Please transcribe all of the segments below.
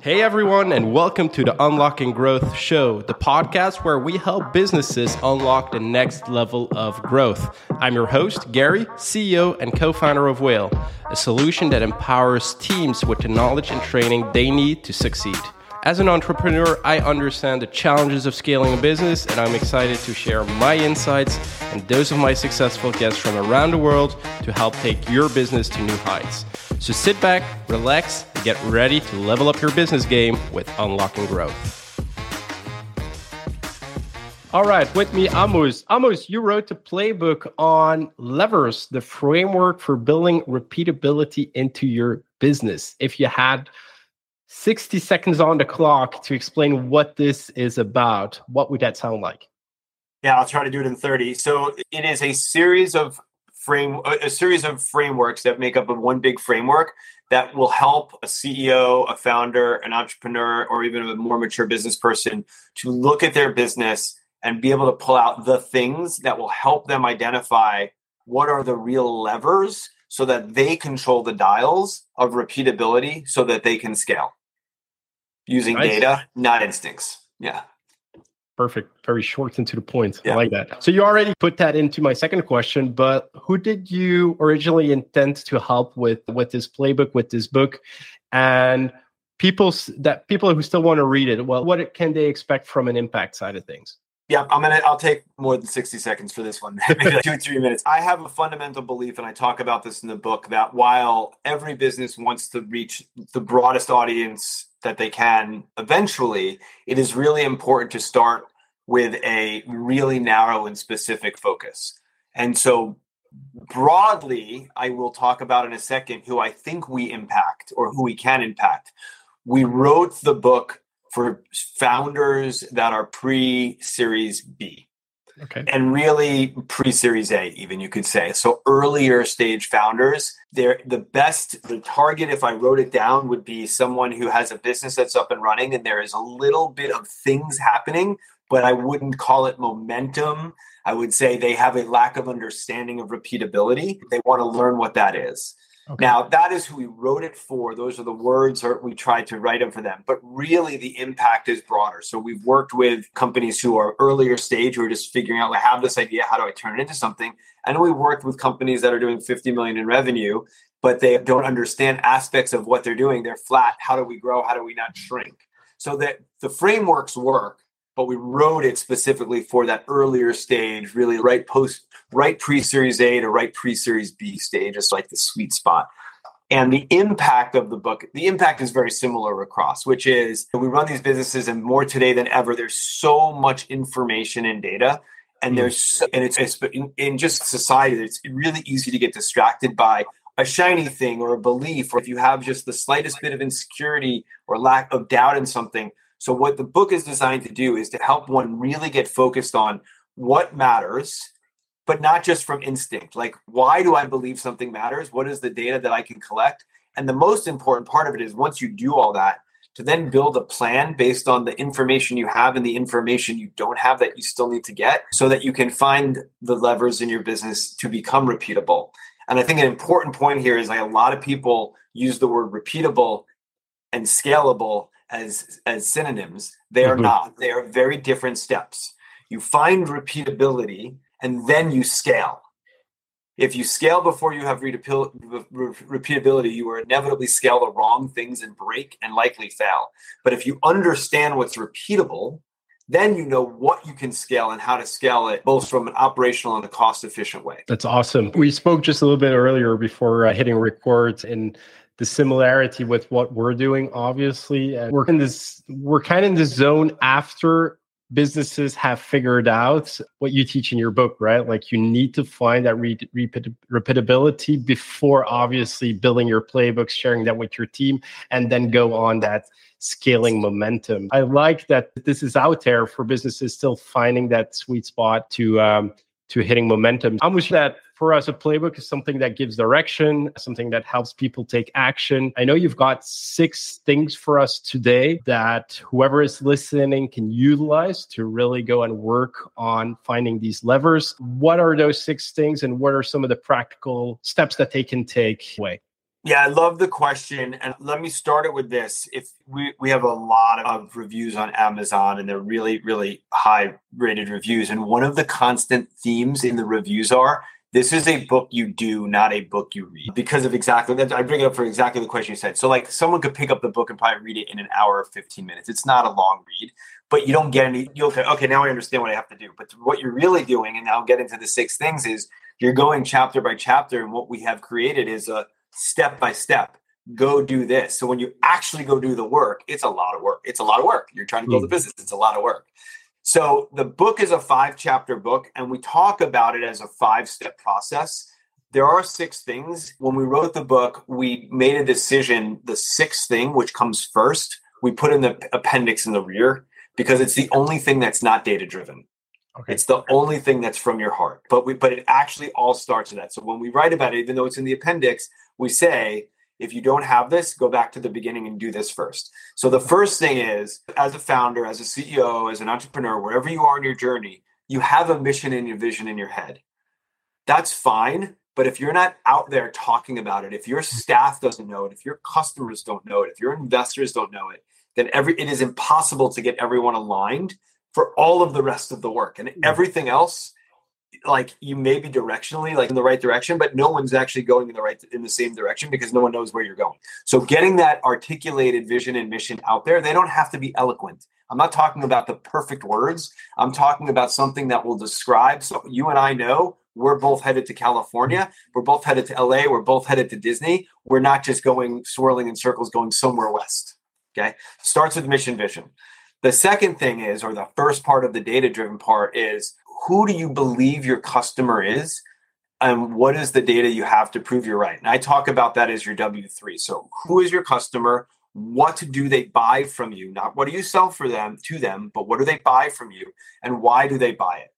Hey everyone, and welcome to the Unlocking Growth Show, the podcast where we help businesses unlock the next level of growth. I'm your host, Gary, CEO and co-founder of Whale, a solution that empowers teams with the knowledge and training they need to succeed. As an entrepreneur, I understand the challenges of scaling a business, and I'm excited to share my insights and those of my successful guests from around the world to help take your business to new heights. So sit back, relax, and get ready to level up your business game with Unlocking Growth. All right, with me, Amos. Amos, you wrote the playbook on levers, the framework for building repeatability into your business. If you had 60 seconds on the clock to explain what this is about, what would that sound like? Yeah, I'll try to do it in 30. So it is a series of frameworks that make up one big framework that will help a CEO, a founder, an entrepreneur, or even a more mature business person to look at their business and be able to pull out the things that will help them identify what are the real levers so that they control the dials of repeatability so that they can scale using data, not instincts. Yeah. Perfect. Very short and to the point. Yeah. I like that. So you already put that into my second question, but who did you originally intend to help with this playbook, with this book, and people who still want to read it? Well, what can they expect from an impact side of things? Yeah, I'll take more than 60 seconds for this one, maybe like 2 or 3 minutes. I have a fundamental belief, and I talk about this in the book, that while every business wants to reach the broadest audience that they can eventually, it is really important to start with a really narrow and specific focus. And so broadly, I will talk about in a second who I think we impact or who we can impact. We wrote the book for founders that are pre-Series B. Okay. And really pre-Series A, even, you could say. So earlier stage founders, they're the target, if I wrote it down, would be someone who has a business that's up and running and there is a little bit of things happening, but I wouldn't call it momentum. I would say they have a lack of understanding of repeatability. They want to learn what that is. Okay. Now, that is who we wrote it for. Those are the words we tried to write them for them. But really, the impact is broader. So we've worked with companies who are earlier stage, who are just figuring out, I have this idea, how do I turn it into something? And we worked with companies that are doing 50 million in revenue, but they don't understand aspects of what they're doing. They're flat. How do we grow? How do we not shrink? So that the frameworks work, but we wrote it specifically for that earlier stage, really right pre-Series A to right pre-Series B stage. It's like the sweet spot. And the impact of the book, the impact is very similar across, which is we run these businesses, and more today than ever, there's so much information and data. And it's in just society, it's really easy to get distracted by a shiny thing or a belief, or if you have just the slightest bit of insecurity or lack of doubt in something. So what the book is designed to do is to help one really get focused on what matters, but not just from instinct. Like, why do I believe something matters? What is the data that I can collect? And the most important part of it is, once you do all that, to then build a plan based on the information you have and the information you don't have that you still need to get, so that you can find the levers in your business to become repeatable. And I think an important point here is, like, a lot of people use the word repeatable and scalable as synonyms. They are not. They are very different steps. You find repeatability and then you scale. If you scale before you have repeatability, you will inevitably scale the wrong things and break and likely fail. But if you understand what's repeatable, then you know what you can scale and how to scale it, both from an operational and a cost-efficient way. That's awesome. We spoke just a little bit earlier before hitting record, and the similarity with what we're doing, obviously. And we're kind of in this zone after businesses have figured out what you teach in your book, right? Like, you need to find that repeatability before, obviously, building your playbook, sharing that with your team, and then go on that scaling momentum. I like that this is out there for businesses still finding that sweet spot to hitting momentum. I'm with that. For us, a playbook is something that gives direction, something that helps people take action. I know you've got 6 things for us today that whoever is listening can utilize to really go and work on finding these levers. What are those 6 things, and what are some of the practical steps that they can take away? Yeah, I love the question. And let me start it with this. If we have a lot of reviews on Amazon, and they're really, really high rated reviews. And one of the constant themes in the reviews are, this is a book you do, not a book you read. Because of exactly that, I bring it up for exactly the question you said. So like someone could pick up the book and probably read it in an hour or 15 minutes. It's not a long read, but you don't get any, you'll say, okay, now I understand what I have to do. But what you're really doing, and I'll get into the 6 things, is you're going chapter by chapter. And what we have created is a step by step, go do this. So when you actually go do the work, it's a lot of work. It's a lot of work. You're trying to build a business. It's a lot of work. So the book is a 5-chapter book, and we talk about it as a 5-step process. There are 6 things. When we wrote the book, we made a decision. The 6th thing, which comes first, we put in the appendix in the rear because it's the only thing that's not data-driven. Okay. It's the only thing that's from your heart. But it actually all starts with that. So when we write about it, even though it's in the appendix, we say, if you don't have this, go back to the beginning and do this first. So the first thing is, as a founder, as a CEO, as an entrepreneur, wherever you are in your journey, you have a mission and your vision in your head. That's fine. But if you're not out there talking about it, if your staff doesn't know it, if your customers don't know it, if your investors don't know it, then it is impossible to get everyone aligned for all of the rest of the work. And everything else, like, you may be directionally like in the right direction, but no one's actually going in the same direction because no one knows where you're going. So getting that articulated vision and mission out there, they don't have to be eloquent. I'm not talking about the perfect words. I'm talking about something that will describe. So you and I know we're both headed to California. We're both headed to LA. We're both headed to Disney. We're not just going swirling in circles, going somewhere west. Okay. Starts with mission, vision. The second thing is, or the first part of the data-driven part is, who do you believe your customer is, and what is the data you have to prove you're right? And I talk about that as your W3. So who is your customer? What do they buy from you? Not what do you sell for them to them, but what do they buy from you, and why do they buy it?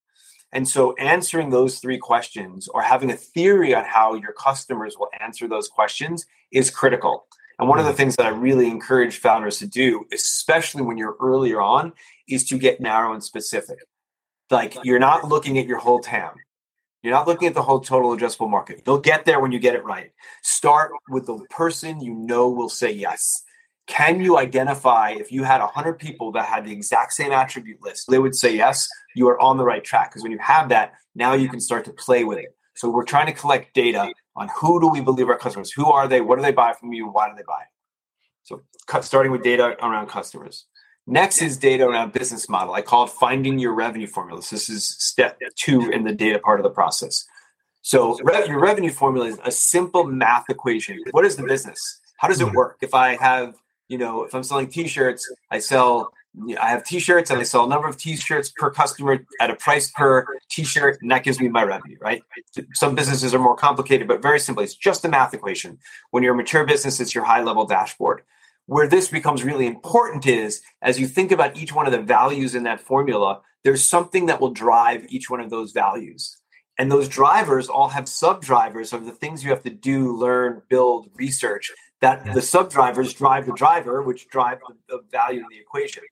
And so answering those 3 questions, or having a theory on how your customers will answer those questions, is critical. And one of the things that I really encourage founders to do, especially when you're earlier on, is to get narrow and specific. Like, you're not looking at your whole TAM. You're not looking at the whole total addressable market. You'll get there when you get it right. Start with the person you know will say yes. Can you identify, if you had 100 people that had the exact same attribute list, they would say yes, you are on the right track. Because when you have that, now you can start to play with it. So we're trying to collect data on who do we believe our customers, who are they, what do they buy from you, why do they buy it? So starting with data around customers. Next is data around business model. I call it finding your revenue formulas. This is step 2 in the data part of the process. So your revenue formula is a simple math equation. What is the business? How does it work? If I have, if I'm selling t-shirts, I have t-shirts and I sell a number of t-shirts per customer at a price per t-shirt, and that gives me my revenue, right? Some businesses are more complicated, but very simply, it's just a math equation. When you're a mature business, it's your high-level dashboard. Where this becomes really important is, as you think about each one of the values in that formula, there's something that will drive each one of those values. And those drivers all have sub-drivers of the things you have to do, learn, build, research, that the sub-drivers drive the driver, which drive the value in the equation.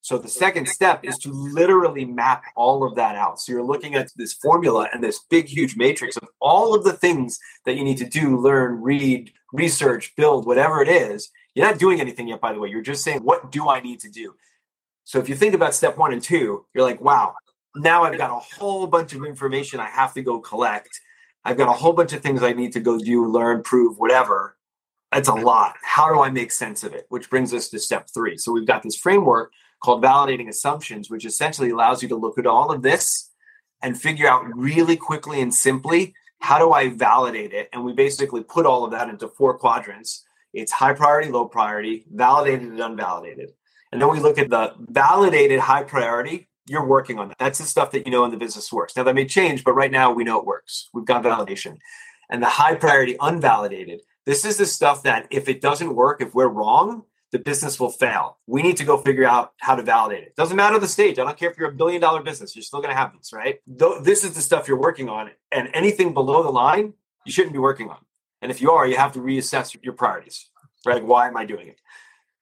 So the second step is to literally map all of that out. So you're looking at this formula and this big, huge matrix of all of the things that you need to do, learn, read, research, build, whatever it is. You're not doing anything yet, by the way. You're just saying, what do I need to do? So if you think about step 1 and 2, you're like, wow, now I've got a whole bunch of information I have to go collect. I've got a whole bunch of things I need to go do, learn, prove, whatever. That's a lot. How do I make sense of it? Which brings us to step 3. So we've got this framework called validating assumptions, which essentially allows you to look at all of this and figure out really quickly and simply, how do I validate it? And we basically put all of that into 4 quadrants. It's high priority, low priority, validated, and unvalidated. And then we look at the validated high priority. You're working on that. That's the stuff that you know in the business works. Now, that may change, but right now we know it works. We've got validation. And the high priority unvalidated, this is the stuff that if it doesn't work, if we're wrong, the business will fail. We need to go figure out how to validate it. Doesn't matter the stage. I don't care if you're a billion-dollar business. You're still going to have this, right? This is the stuff you're working on. And anything below the line, you shouldn't be working on. And if you are, you have to reassess your priorities, right? Why am I doing it?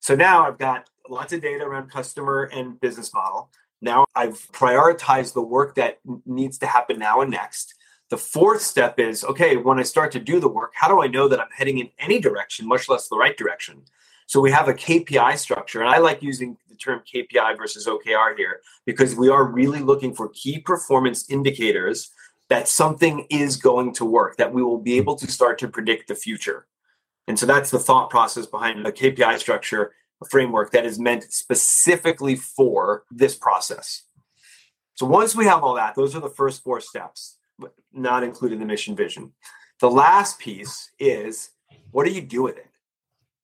So now I've got lots of data around customer and business model. Now I've prioritized the work that needs to happen now and next. The fourth step is, okay, when I start to do the work, how do I know that I'm heading in any direction, much less the right direction? So we have a KPI structure, and I like using the term KPI versus OKR here because we are really looking for key performance indicators that something is going to work, that we will be able to start to predict the future. And so that's the thought process behind the KPI structure, a framework that is meant specifically for this process. So once we have all that, those are the first four steps, not including the mission vision. The last piece is, what do you do with it?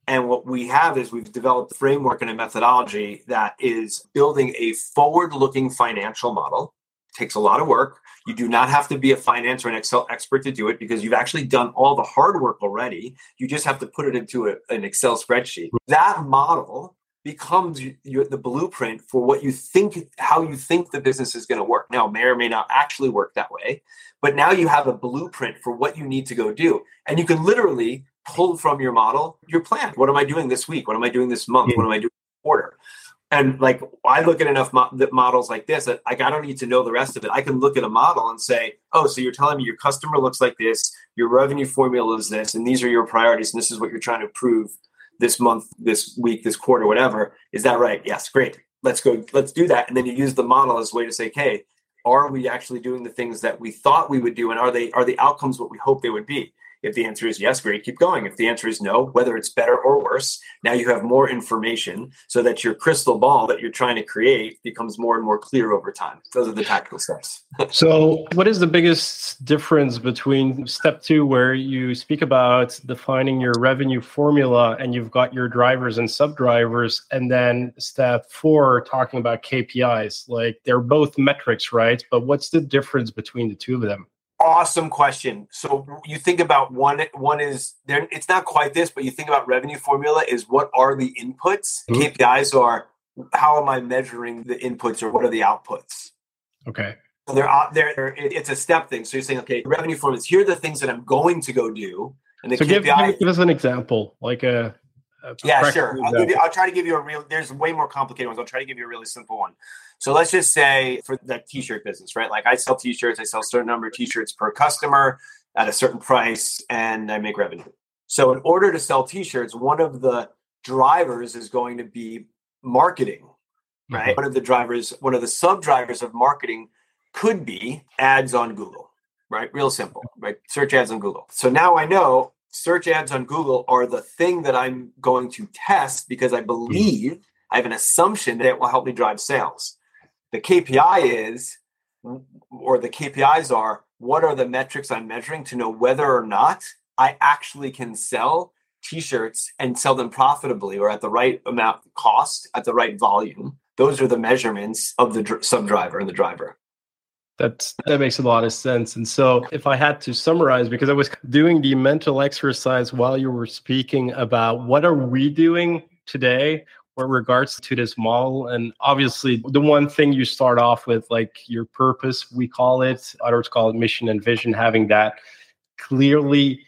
And what we have is we've developed a framework and a methodology that is building a forward-looking financial model. It takes a lot of work. You do not have to be a finance or an Excel expert to do it because you've actually done all the hard work already. You just have to put it into an Excel spreadsheet. That model becomes the blueprint for what you think, how you think the business is going to work. Now, it may or may not actually work that way, but now you have a blueprint for what you need to go do. And you can literally pull from your model your plan. What am I doing this week? What am I doing this month? What am I doing this quarter? And like, I look at enough models like this that I don't need to know the rest of it. I can look at a model and say, oh, so you're telling me your customer looks like this, your revenue formula is this, and these are your priorities, and this is what you're trying to prove this month, this week, this quarter, whatever. Is that right? Yes, great. Let's go. Let's do that. And then you use the model as a way to say, okay, are we actually doing the things that we thought we would do? And are the outcomes what we hope they would be? If the answer is yes, great, keep going. If the answer is no, whether it's better or worse, now you have more information so that your crystal ball that you're trying to create becomes more and more clear over time. Those are the tactical steps. So what is the biggest difference between step two, where you speak about defining your revenue formula and you've got your drivers and sub-drivers, and then step four, talking about KPIs? Like, they're both metrics, right? But what's the difference between the two of them? Awesome question. So you think about one is there. It's not quite this, but you think about revenue formula is what are the inputs? Mm-hmm. KPIs are how am I measuring the inputs or what are the outputs? Okay. So they're it's a step thing. So you're saying, okay, revenue formula, here are the things that I'm going to go do. And the give us an example, like a yeah, sure. I'll try to give you a real, there's way more complicated ones. I'll try to give you a really simple one. So let's just say for that t-shirt business, right? Like I sell t-shirts, I sell a certain number of t-shirts per customer at a certain price, and I make revenue. So in order to sell t-shirts, one of the drivers is going to be marketing, right? Mm-hmm. One of the sub-drivers of marketing could be ads on Google, right? Real simple, right? Search ads on Google. So now I know search ads on Google are the thing that I'm going to test because I believe I have an assumption that it will help me drive sales. The KPI is, or the KPIs are, what are the metrics I'm measuring to know whether or not I actually can sell t-shirts and sell them profitably or at the right amount of cost, at the right volume. Those are the measurements of the sub-driver and the driver. That makes a lot of sense. And so if I had to summarize, because I was doing the mental exercise while you were speaking about what are we doing today with regards to this model. And obviously, the one thing you start off with, like your purpose, we call it, others call it mission and vision, having that clearly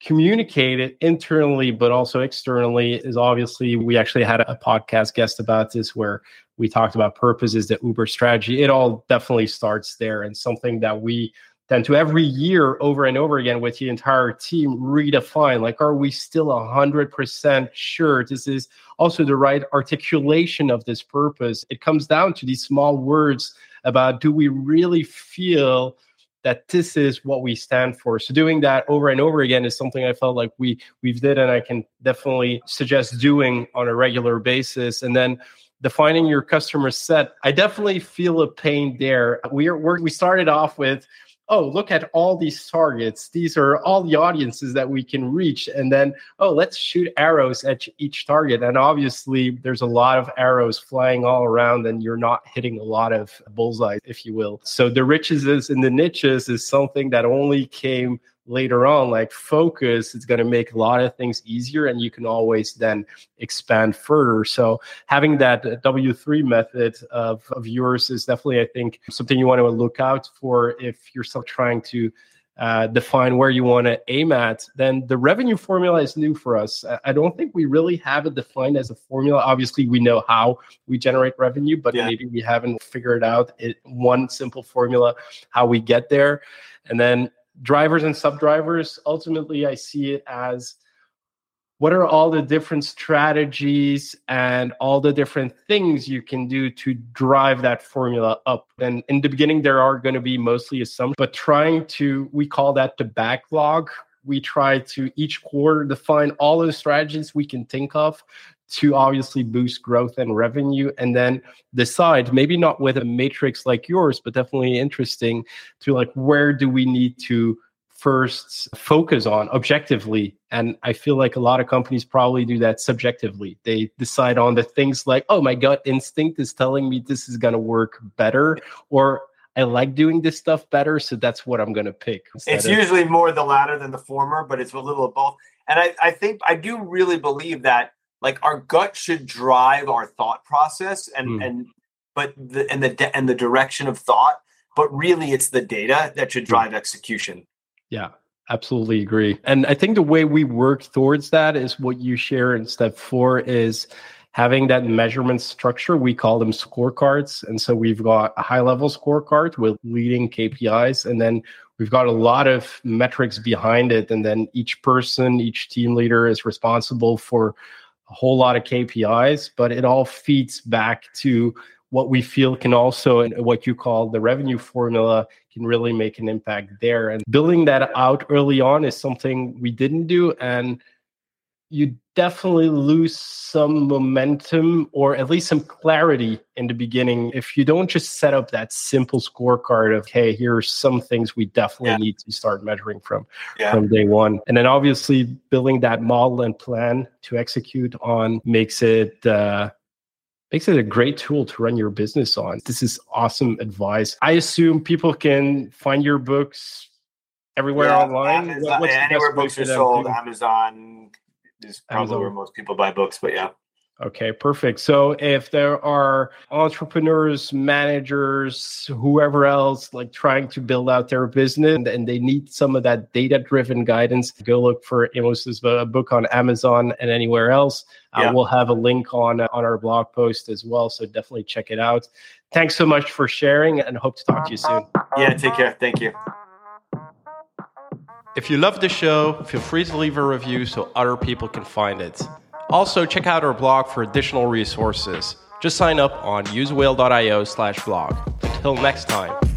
communicated internally, but also externally is obviously, we actually had a podcast guest about this where we talked about purpose is the Uber strategy. It all definitely starts there, and something that we tend to every year over and over again with the entire team redefine. Like, are we still 100% sure this is also the right articulation of this purpose? It comes down to these small words about, do we really feel that this is what we stand for? So doing that over and over again is something I felt like we've did, and I can definitely suggest doing on a regular basis. And then defining your customer set, I definitely feel a pain there. We started off with, oh, look at all these targets. These are all the audiences that we can reach. And then, oh, let's shoot arrows at each target. And obviously, there's a lot of arrows flying all around, and you're not hitting a lot of bullseyes, if you will. So the riches is in the niches is something that only came later on. Like focus, it's going to make a lot of things easier, and you can always then expand further. So having that W3 method of yours is definitely, I think, something you want to look out for if you're still trying to define where you want to aim at. Then the revenue formula is new for us. I don't think we really have it defined as a formula. Obviously, we know how we generate revenue, but maybe we haven't figured out one simple formula, how we get there. And then drivers and sub-drivers, ultimately, I see it as what are all the different strategies and all the different things you can do to drive that formula up. And in the beginning, there are going to be mostly assumptions, but we call that the backlog. We try to each quarter define all those strategies we can think of to obviously boost growth and revenue, and then decide, maybe not with a matrix like yours, but definitely interesting to like, where do we need to first focus on objectively? And I feel like a lot of companies probably do that subjectively. They decide on the things like, oh, my gut instinct is telling me this is going to work better, or I like doing this stuff better, so that's what I'm going to pick. It's usually more the latter than the former, but it's a little of both. And I think I do really believe that like our gut should drive our thought process and the direction of thought, but really it's the data that should drive execution. Yeah, absolutely agree. And I think the way we work towards that is what you share in step 4 is having that measurement structure. We call them scorecards. And so we've got a high-level scorecard with leading KPIs, and then we've got a lot of metrics behind it. And then each person, each team leader is responsible for a whole lot of KPIs, but it all feeds back to what we feel can also, and what you call the revenue formula, can really make an impact there. And building that out early on is something we didn't do. And you definitely lose some momentum, or at least some clarity in the beginning, if you don't just set up that simple scorecard of, hey, here are some things we definitely need to start measuring from day one. And then obviously building that model and plan to execute on makes it a great tool to run your business on. This is awesome advice. I assume people can find your books everywhere online. Anywhere books are sold, Amazon is probably where most people buy books, but yeah. Okay, perfect. So if there are entrepreneurs, managers, whoever else, like trying to build out their business and they need some of that data-driven guidance, go look for Amos's book on Amazon and anywhere else. We'll have a link on our blog post as well, so definitely check it out. Thanks so much for sharing, and hope to talk to you soon. Yeah, take care. Thank you. If you love the show, feel free to leave a review so other people can find it. Also, check out our blog for additional resources. Just sign up on usewhale.io/blog. Until next time.